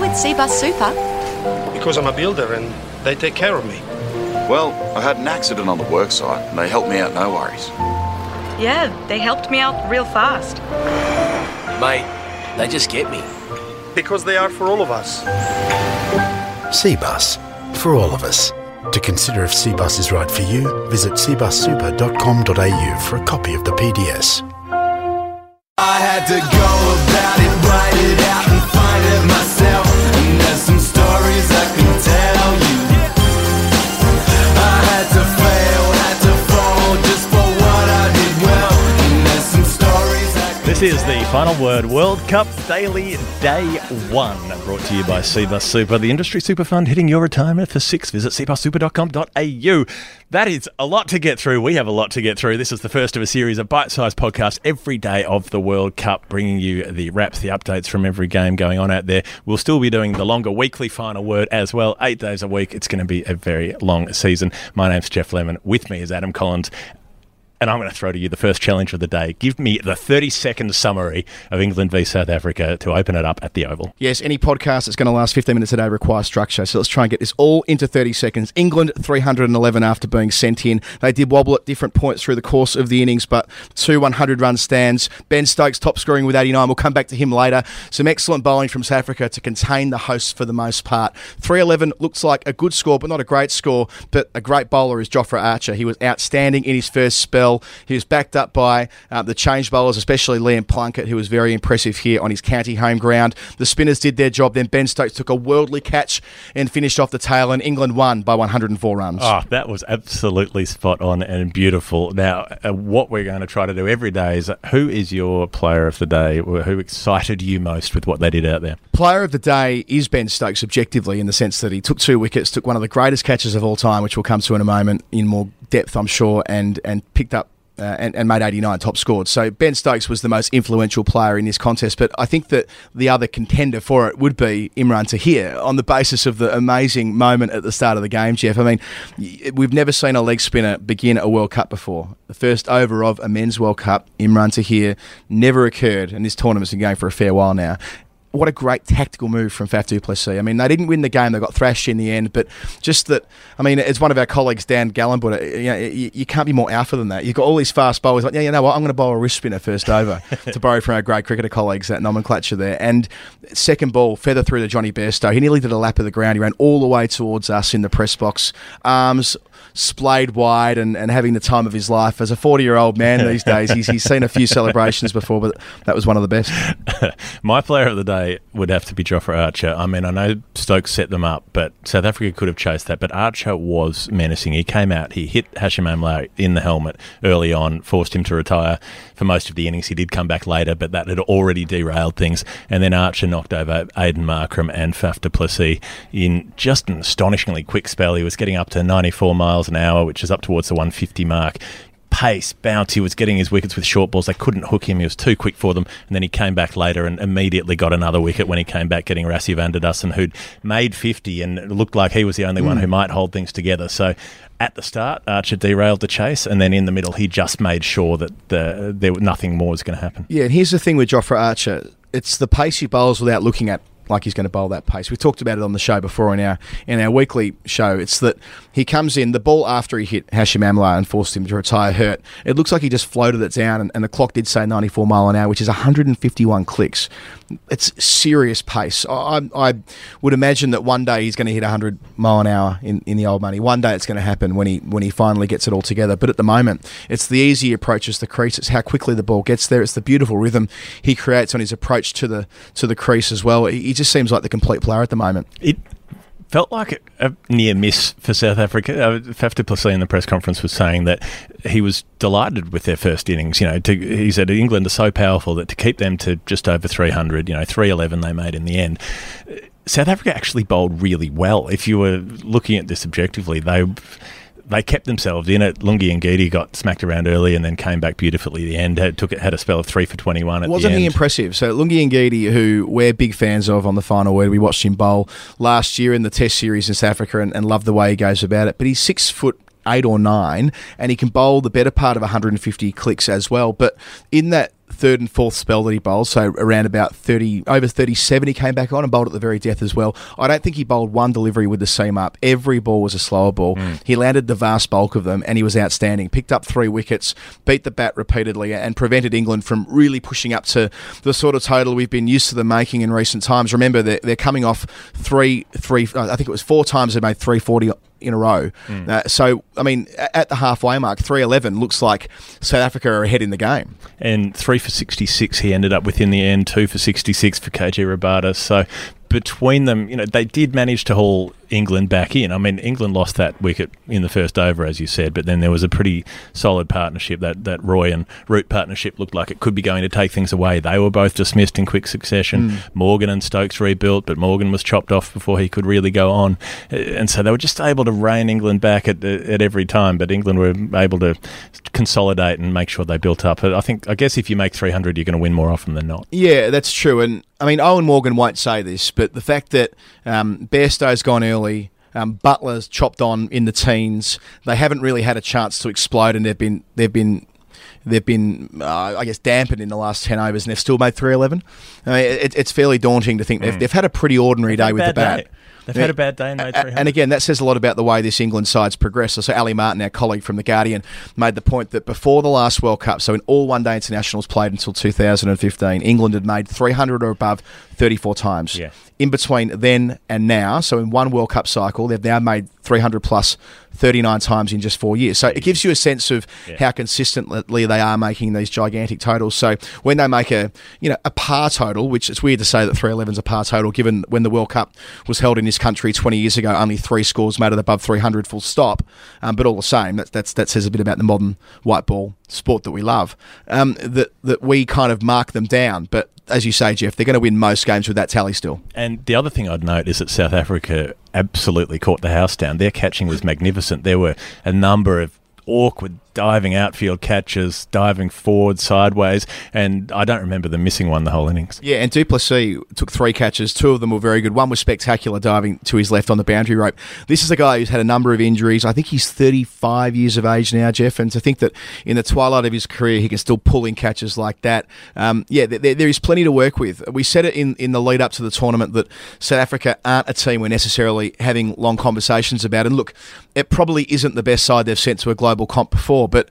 Why with Cbus Super? Because I'm a builder and they take care of me. Well, I had an accident on the worksite and they helped me out, no worries. Yeah, they helped me out real fast. Mate, they just get me. Because they are for all of us. Cbus, for all of us. To consider if Cbus is right for you, visit cbussuper.com.au for a copy of the PDS. I had to go about it, write it out and find it myself. And there's some stories I can tell you. I had to fail, had to fall just for what I did well. And there's some stories I can tell you. This is the Final Word World Cup Daily Day 1, brought to you by Cbus Super, the industry super fund hitting your retirement for six. Visit cbussuper.com.au. That is a lot to get through. We have a lot to get through. This is the first of a series of bite-sized podcasts every day of the World Cup, bringing you the wraps, the updates from every game going on out there. We'll still be doing the longer weekly Final Word as well, 8 days a week. It's going to be a very long season. My name's Jeff Lemon. With me is Adam Collins. And I'm going to throw to you the first challenge of the day. Give me the 30-second summary of England v South Africa to open it up at the Oval. Yes, any podcast that's going to last 15 minutes a day requires structure. So let's try and get this all into 30 seconds. England, 311 after being sent in. They did wobble at different points through the course of the innings, but 2 100-run stands. Ben Stokes top scoring with 89. We'll come back to him later. Some excellent bowling from South Africa to contain the hosts for the most part. 311 looks like a good score, but not a great score. But a great bowler is Jofra Archer. He was outstanding in his first spell. He was backed up by the change bowlers, especially Liam Plunkett, who was very impressive here on his county home ground. The spinners did their job. Then Ben Stokes took a worldly catch and finished off the tail, and England won by 104 runs. Oh, that was absolutely spot on and beautiful. Now, what we're going to try to do every day is, who is your player of the day? Who excited you most with what they did out there? Player of the day is Ben Stokes, objectively, in the sense that he took 2 wickets, took one of the greatest catches of all time, which we'll come to in a moment in more depth, I'm sure, and picked up and made 89 top scored. So Ben Stokes was the most influential player in this contest, but I think that the other contender for it would be Imran Tahir on the basis of the amazing moment at the start of the game, Jeff. I mean, we've never seen a leg spinner begin a World Cup before. The first over of a men's World Cup, Imran Tahir, never occurred, and this tournament's been going for a fair while now. What a great tactical move from Faf Du Plessis. I mean, they didn't win the game. They got thrashed in the end. But just that, I mean, as one of our colleagues, Dan Gallen, put it, you can't be more alpha than that. You've got all these fast bowlers. Like, yeah, you know what? I'm going to bowl a wrist spinner first over, to borrow from our great cricketer colleagues, that nomenclature there. And second ball, feather through to Johnny Bairstow. He nearly did a lap of the ground. He ran all the way towards us in the press box. Arms splayed wide and having the time of his life. As a 40-year-old man these days, he's seen a few celebrations before, but that was one of the best. My player of the day would have to be Jofra Archer. I mean, I know Stokes set them up, but South Africa could have chased that, but Archer was menacing. He came out, he hit Hashim Amla in the helmet early on, forced him to retire for most of the innings. He did come back later, but that had already derailed things, and then Archer knocked over Aidan Markram and Faf Du Plessis in just an astonishingly quick spell. He was getting up to 94 miles an hour, which is up towards the 150 mark. Pace, bounce, he was getting his wickets with short balls. They couldn't hook him. He was too quick for them. And then he came back later and immediately got another wicket when he came back, getting Rassie van der Dussen, who'd made 50 and looked like he was the only one who might hold things together. So at the start, Archer derailed the chase, and then in the middle, he just made sure that nothing more was going to happen. Yeah, and here's the thing with Jofra Archer. It's the pace he bowls without looking at like he's going to bowl that pace. We talked about it on the show before in our weekly show. It's that he comes in, the ball after he hit Hashim Amla and forced him to retire hurt, it looks like he just floated it down, and the clock did say 94 mile an hour, which is 151 clicks. It's serious pace. I would imagine that one day he's going to hit 100 mile an hour in the old money. One day it's going to happen when he finally gets it all together. But at the moment, it's the easy approach is the crease. It's how quickly the ball gets there. It's the beautiful rhythm he creates on his approach to the crease as well. He just seems like the complete player at the moment. It felt like a near miss for South Africa. Faf Du Plessis in the press conference was saying that he was delighted with their first innings. You know, he said England are so powerful that to keep them to just over 300, 311 they made in the end. South Africa actually bowled really well. If you were looking at this objectively, they kept themselves in it. Lungi Ngidi got smacked around early and then came back beautifully at the end. Had a spell of 3 for 21 at the end. Wasn't he impressive? So Lungi Ngidi, who we're big fans of on the Final Word, we watched him bowl last year in the Test series in South Africa and loved the way he goes about it. But he's 6'8" or 9", and he can bowl the better part of 150 clicks as well. But in that third and fourth spell that he bowled, so around about 30, over 37 he came back on and bowled at the very death as well. I don't think he bowled one delivery with the seam up. Every ball was a slower ball. He landed the vast bulk of them and he was outstanding. Picked up 3 wickets, beat the bat repeatedly and prevented England from really pushing up to the sort of total we've been used to them making in recent times. Remember, they're coming off I think it was 4 times they made 340 in a row. So, I mean, at the halfway mark, 311 looks like South Africa are ahead in the game. And 3 for 66 he ended up with in the end, 2 for 66 for KJ Rabada. So between them, you know, they did manage to haul England back in. I mean, England lost that wicket in the first over, as you said, but then there was a pretty solid partnership. That Roy and Root partnership looked like it could be going to take things away. They were both dismissed in quick succession. Morgan and Stokes rebuilt, but Morgan was chopped off before he could really go on. And so they were just able to rein England back at every time, but England were able to consolidate and make sure they built up. I guess if you make 300, you're going to win more often than not. Yeah, that's true. And I mean, Eoin Morgan won't say this, but the fact that Bairstow's gone early, Butler's chopped on in the teens. They haven't really had a chance to explode, and they've been dampened in the last 10 overs, and they've still made 311. I mean, it's fairly daunting to think they've had a pretty ordinary day with the bat. They've had a bad day and made 300. And again, that says a lot about the way this England side's progressed. So Ali Martin, our colleague from The Guardian, made the point that before the last World Cup, so in all one-day internationals played until 2015, England had made 300 or above 34 times. Yeah. In between then and now, so in one World Cup cycle, they've now made 300 plus 39 times in just 4 years. So it gives you a sense of how consistently they are making these gigantic totals. So when they make a par total, which it's weird to say that 311's a par total, given when the World Cup was held in this country 20 years ago, only 3 scores mattered above 300 full stop. But all the same, that says a bit about the modern white ball sport that we love, that we kind of mark them down. But as you say, Jeff, they're going to win most games with that tally still. And the other thing I'd note is that South Africa absolutely caught the house down. Their catching was magnificent. There were a number of awkward diving outfield catches, diving forward, sideways, and I don't remember them missing one the whole innings. Yeah, and Du Plessis took 3 catches. 2 of them were very good. 1 was spectacular, diving to his left on the boundary rope. This is a guy who's had a number of injuries. I think he's 35 years of age now, Jeff, and to think that in the twilight of his career he can still pull in catches like that. There is plenty to work with. We said it in the lead up to the tournament that South Africa aren't a team we're necessarily having long conversations about, and look, it probably isn't the best side they've sent to a global comp before, but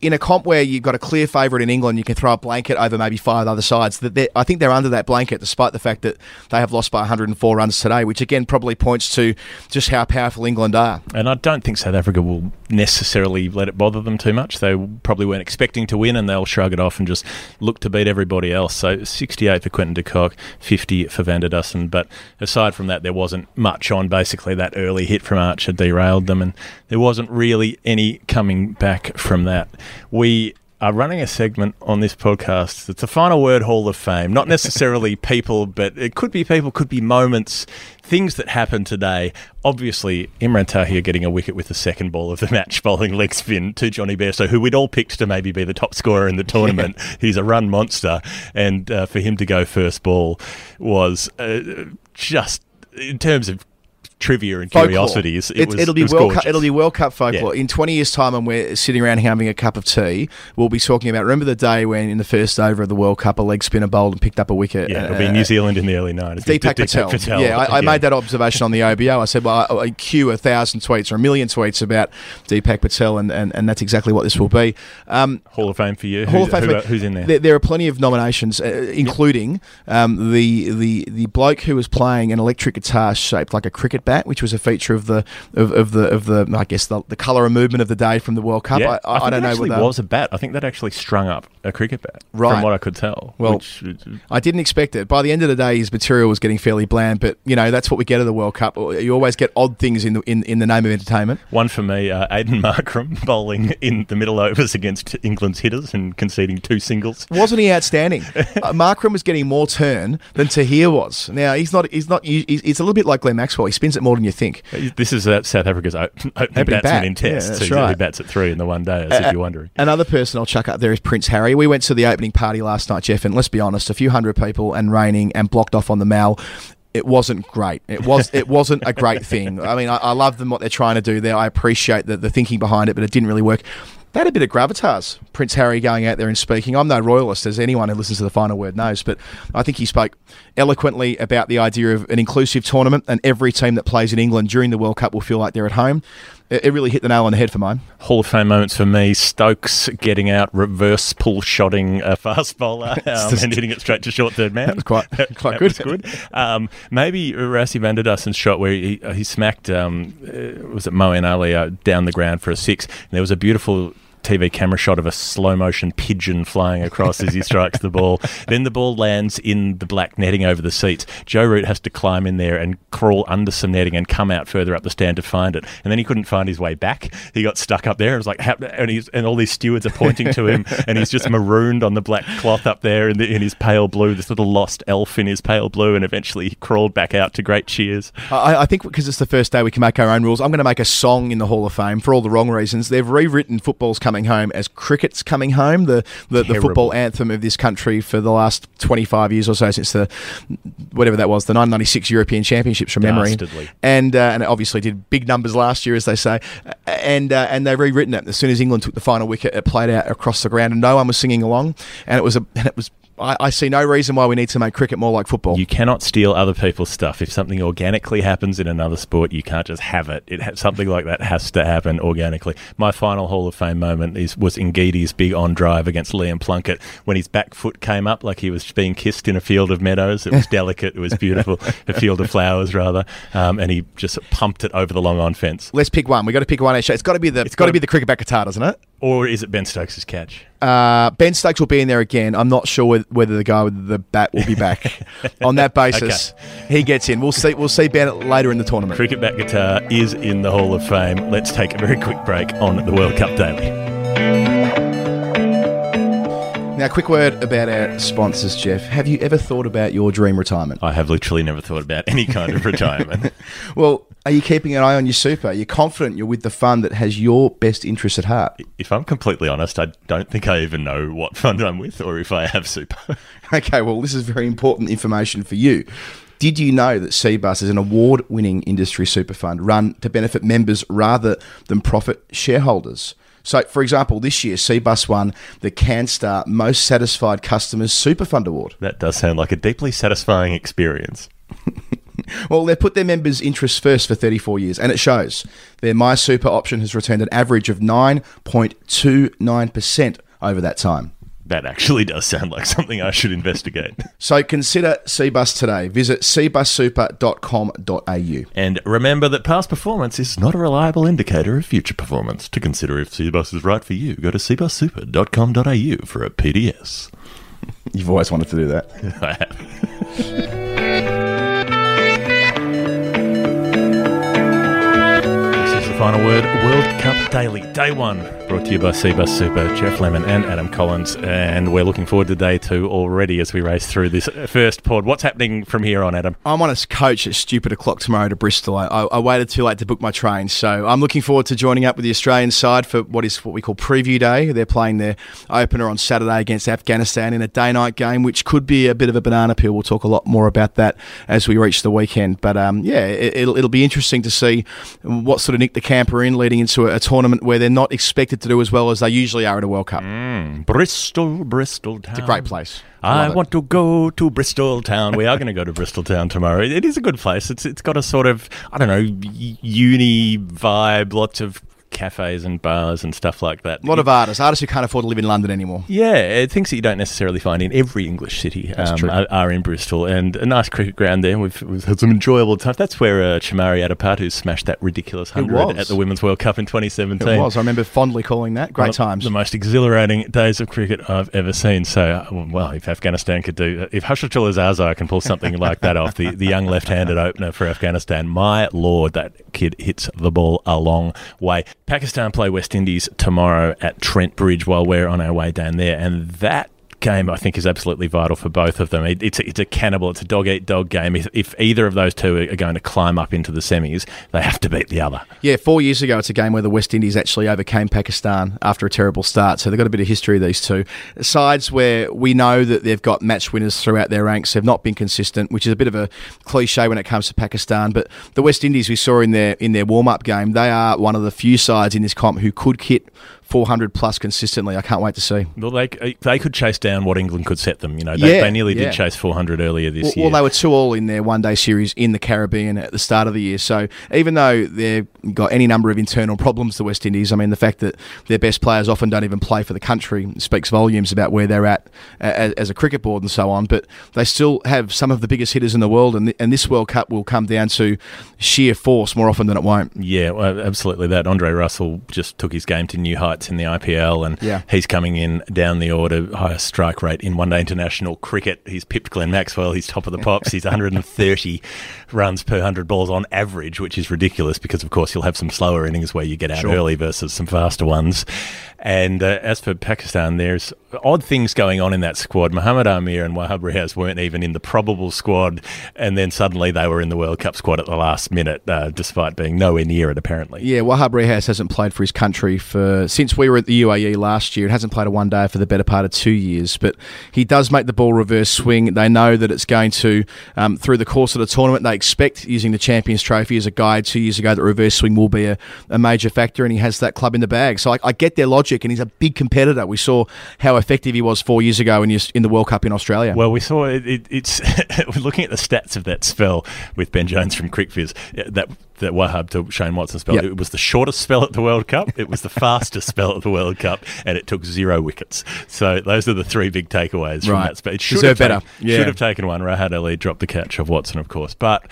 in a comp where you've got a clear favourite in England, you can throw a blanket over maybe 5 other sides. That I think they're under that blanket, despite the fact that they have lost by 104 runs today, which again probably points to just how powerful England are. And I don't think South Africa will necessarily let it bother them too much. They probably weren't expecting to win, and they'll shrug it off and just look to beat everybody else. So 68 for Quinton de Kock, 50 for Van der Dussen. But aside from that, there wasn't much on. Basically, that early hit from Archer derailed them, and there wasn't really any coming back from that. We are running a segment on this podcast that's the Final Word Hall of Fame. Not necessarily people, but it could be people, could be moments, things that happened today. Obviously, Imran Tahir getting a wicket with the second ball of the match, bowling leg spin to Johnny Bairstow, who we'd all picked to maybe be the top scorer in the tournament. He's a run monster, and for him to go first ball was just, in terms of trivia and curiosities, it'll be World Cup folklore. Yeah. In 20 years' time, when we're sitting around having a cup of tea, we'll be talking about, remember the day when in the first over of the World Cup, a leg spinner bowled and picked up a wicket? Yeah, it'll be New Zealand in the early 90s. Deepak Patel. Yeah, I made that observation on the OBO. I said, well, I queue 1,000 tweets or 1,000,000 tweets about Deepak Patel, and that's exactly what this will be. Hall of Fame for you. Who's in there? There are plenty of nominations, including the bloke who was playing an electric guitar shaped like a cricket bat, which was a feature of the I guess the colour and movement of the day from the World Cup. Yeah, I don't know whether it was a bat. I think that actually strung up a cricket bat, right, from what I could tell. Well, I didn't expect it. By the end of the day, his material was getting fairly bland, but you know that's what we get at the World Cup. You always get odd things in the name of entertainment. One for me, Aidan Markram bowling in the middle overs against England's hitters and conceding 2 singles. Wasn't he outstanding? Markram was getting more turn than Tahir was. Now he's not. He's a little bit like Glenn Maxwell. He spins more than you think. This is South Africa's opening batsman in tests. Yeah, so he bats at 3 in the one day, as if you're wondering. Another person I'll chuck up there is Prince Harry. We went to the opening party last night, Jeff, and let's be honest, a few hundred people and raining and blocked off on the Mall. It wasn't great. It wasn't a great thing. I mean, I love them, what they're trying to do there. I appreciate the thinking behind it, but it didn't really work. They had a bit of gravitas, Prince Harry going out there and speaking. I'm no royalist, as anyone who listens to The Final Word knows, but I think he spoke eloquently about the idea of an inclusive tournament and every team that plays in England during the World Cup will feel like they're at home. It really hit the nail on the head for mine. Hall of Fame moments for me, Stokes getting out, reverse pull-shotting a fast bowler and hitting it straight to short third man. That was quite good. Maybe Rassie van der Dussen's shot where he smacked, was it Moeen Ali, down the ground for a six. And there was a beautiful TV camera shot of a slow-motion pigeon flying across as he strikes the ball. Then the ball lands in the black netting over the seats. Joe Root has to climb in there and crawl under some netting and come out further up the stand to find it. And then he couldn't find his way back. He got stuck up there. It was like, and all these stewards are pointing to him, and he's just marooned on the black cloth up there in his pale blue, this little lost elf in his pale blue, and eventually he crawled back out to great cheers. I think because it's the first day we can make our own rules, I'm going to make a song in the Hall of Fame for all the wrong reasons. They've rewritten football's coming home as cricket's coming home, the football anthem of this country for the last 25 years or so, since the 1996 European Championships from memory, and it obviously did big numbers last year, as they say, and they've rewritten it. As soon as England took the final wicket, it played out across the ground and no one was singing along, and it was I see no reason why we need to make cricket more like football. You cannot steal other people's stuff. If something organically happens in another sport, you can't just have it. Something like that has to happen organically. My final Hall of Fame moment was Ngidi's big on drive against Liam Plunkett when his back foot came up like he was being kissed in a field of meadows. It was delicate. It was beautiful. A field of flowers, rather. And he just pumped it over the long-on fence. Let's pick one. We've got to pick one. It's got to be the cricket back guitar, doesn't it? Or is it Ben Stokes' catch? Ben Stokes will be in there again. I'm not sure whether the guy with the bat will be back. On that basis, okay. He gets in. We'll see Ben later in the tournament. Cricket Bat Guitar is in the Hall of Fame. Let's take a very quick break on the World Cup Daily. Now, quick word about our sponsors, Jeff. Have you ever thought about your dream retirement? I have literally never thought about any kind of retirement. Well, are you keeping an eye on your super? Are you confident you're with the fund that has your best interests at heart? If I'm completely honest, I don't think I even know what fund I'm with or if I have super. Okay, well, this is very important information for you. Did you know that Cbus is an award-winning industry super fund run to benefit members rather than profit shareholders? So, for example, this year, Cbus won the Canstar Most Satisfied Customers Super Fund Award. That does sound like a deeply satisfying experience. Well, they've put their members' interests first for 34 years, and it shows. Their MySuper option has returned an average of 9.29% over that time. That actually does sound like something I should investigate. So consider Cbus today. Visit cbussuper.com.au. And remember that past performance is not a reliable indicator of future performance. To consider if Cbus is right for you, go to cbussuper.com.au for a PDS. You've always wanted to do that. I have. This is The Final Word, World Cup Daily, Day 1. Brought to you by Cbus Super, Jeff Lemon and Adam Collins, and we're looking forward to Day 2 already as we race through this first pod. What's happening from here on, Adam? I'm on as coach at stupid o'clock tomorrow to Bristol. I waited too late to book my train, so I'm looking forward to joining up with the Australian side for what we call Preview Day. They're playing their opener on Saturday against Afghanistan in a day-night game, which could be a bit of a banana peel. We'll talk a lot more about that as we reach the weekend. But it'll be interesting to see what sort of nick the camp are in leading into a tournament where they're not expected to do as well as they usually are at a World Cup. Bristol town. It's a great place. I want to go to Bristol town. We are going to go to Bristol town tomorrow. It is a good place. It's got a sort of, I don't know, uni vibe, lots of cafes and bars and stuff like that. A lot of artists who can't afford to live in London anymore. Yeah, things that you don't necessarily find in every English city are in Bristol, and a nice cricket ground there. We've had some enjoyable times. That's where Chamari Atapattu smashed that ridiculous 100 at the Women's World Cup in 2017. It was. I remember fondly calling that. Great times. The most exhilarating days of cricket I've ever seen. So, well, if Afghanistan could do... If Hashmatullah Shahidi can pull something like that off, the young left-handed opener for Afghanistan, my lord, that kid hits the ball a long way. Pakistan play West Indies tomorrow at Trent Bridge while we're on our way down there, and that game I think is absolutely vital for both of them. It's a cannibal, it's a dog-eat-dog game. If either of those two are going to climb up into the semis, they have to beat the other. Yeah, 4 years ago, it's a game where the West Indies actually overcame Pakistan after a terrible start, so they've got a bit of history, these two. Sides where we know that they've got match winners throughout their ranks have not been consistent, which is a bit of a cliche when it comes to Pakistan, but the West Indies we saw in their warm-up game, they are one of the few sides in this comp who could hit 400 plus consistently. I can't wait to see. Well, they could chase down what England could set them. You know, they nearly did chase 400 earlier this year. Well, they were 2-2 in their one-day series in the Caribbean at the start of the year. So even though they've got any number of internal problems, the West Indies, I mean, the fact that their best players often don't even play for the country speaks volumes about where they're at as a cricket board and so on. But they still have some of the biggest hitters in the world, and this World Cup will come down to sheer force more often than it won't. Yeah, well, absolutely that. Andre Russell just took his game to new heights in the IPL, and he's coming in down the order, highest strike rate in one-day international cricket. He's pipped Glenn Maxwell, he's top of the pops, he's 130 runs per 100 balls on average, which is ridiculous because, of course, you'll have some slower innings where you get out early versus some faster ones. And as for Pakistan, there's odd things going on in that squad. Mohammad Amir and Wahab Riaz weren't even in the probable squad, and then suddenly they were in the World Cup squad at the last minute, despite being nowhere near it, apparently. Yeah, Wahab Riaz hasn't played for his country since we were at the UAE last year. It hasn't played a one-day for the better part of 2 years, but he does make the ball reverse swing. They know that it's going to, through the course of the tournament, they expect, using the Champions Trophy as a guide 2 years ago, that reverse swing will be a major factor, and he has that club in the bag. So I get their logic, and he's a big competitor. We saw how effective he was 4 years ago in the World Cup in Australia. Well, we saw it's looking at the stats of that spell with Ben Jones from QuickFizz, that Wahab to Shane Watson spell. Yep. It was the shortest spell at the World Cup. It was the fastest spell at the World Cup, and it took 0 wickets. So those are the three big takeaways from that spell. It should have taken one. Rahat Ali dropped the catch of Watson, of course, but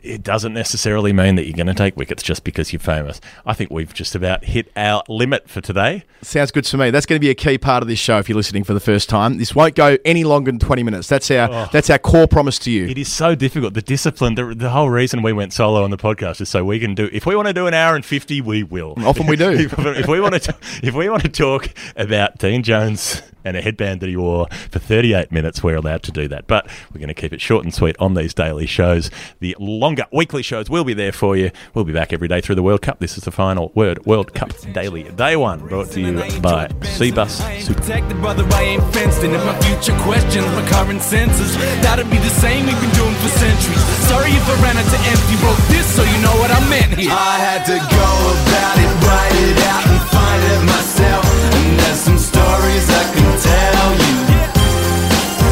it doesn't necessarily mean that you're going to take wickets just because you're famous. I think we've just about hit our limit for today. Sounds good to me. That's going to be a key part of this show if you're listening for the first time. This won't go any longer than 20 minutes. That's our core promise to you. It is so difficult. The discipline, the whole reason we went solo on the podcast is so we can do, if we want to do an hour and 50, we will. Often we do. if we want to talk about Dean Jones and a headband that he wore for 38 minutes, we're allowed to do that. But we're going to keep it short and sweet on these daily shows. The longer weekly shows will be there for you. We'll be back every day through the World Cup. This is The Final Word, World Cup Daily, Day 1, brought to you by Cbus Super. Protected, brother, I ain't fenced in. If my future questions, my current senses, that'll be the same we've been doing for centuries. Sorry if I ran out to empty, wrote this so you know what I meant here. I had to go about it, write it out and find it myself. And there's some stories I can tell you.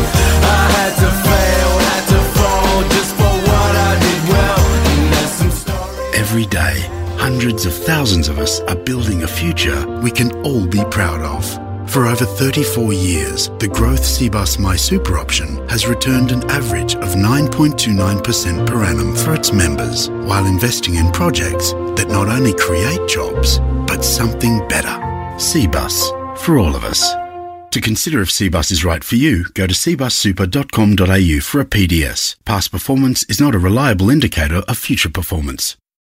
I had to fail, had to fall just for what I did well. And there's some stories. Every day, hundreds of thousands of us are building a future we can all be proud of. For over 34 years, the Growth Cbus My Super option has returned an average of 9.29% per annum for its members, while investing in projects that not only create jobs, but something better. Cbus, for all of us. To consider if Cbus is right for you, go to cbussuper.com.au for a PDS. Past performance is not a reliable indicator of future performance.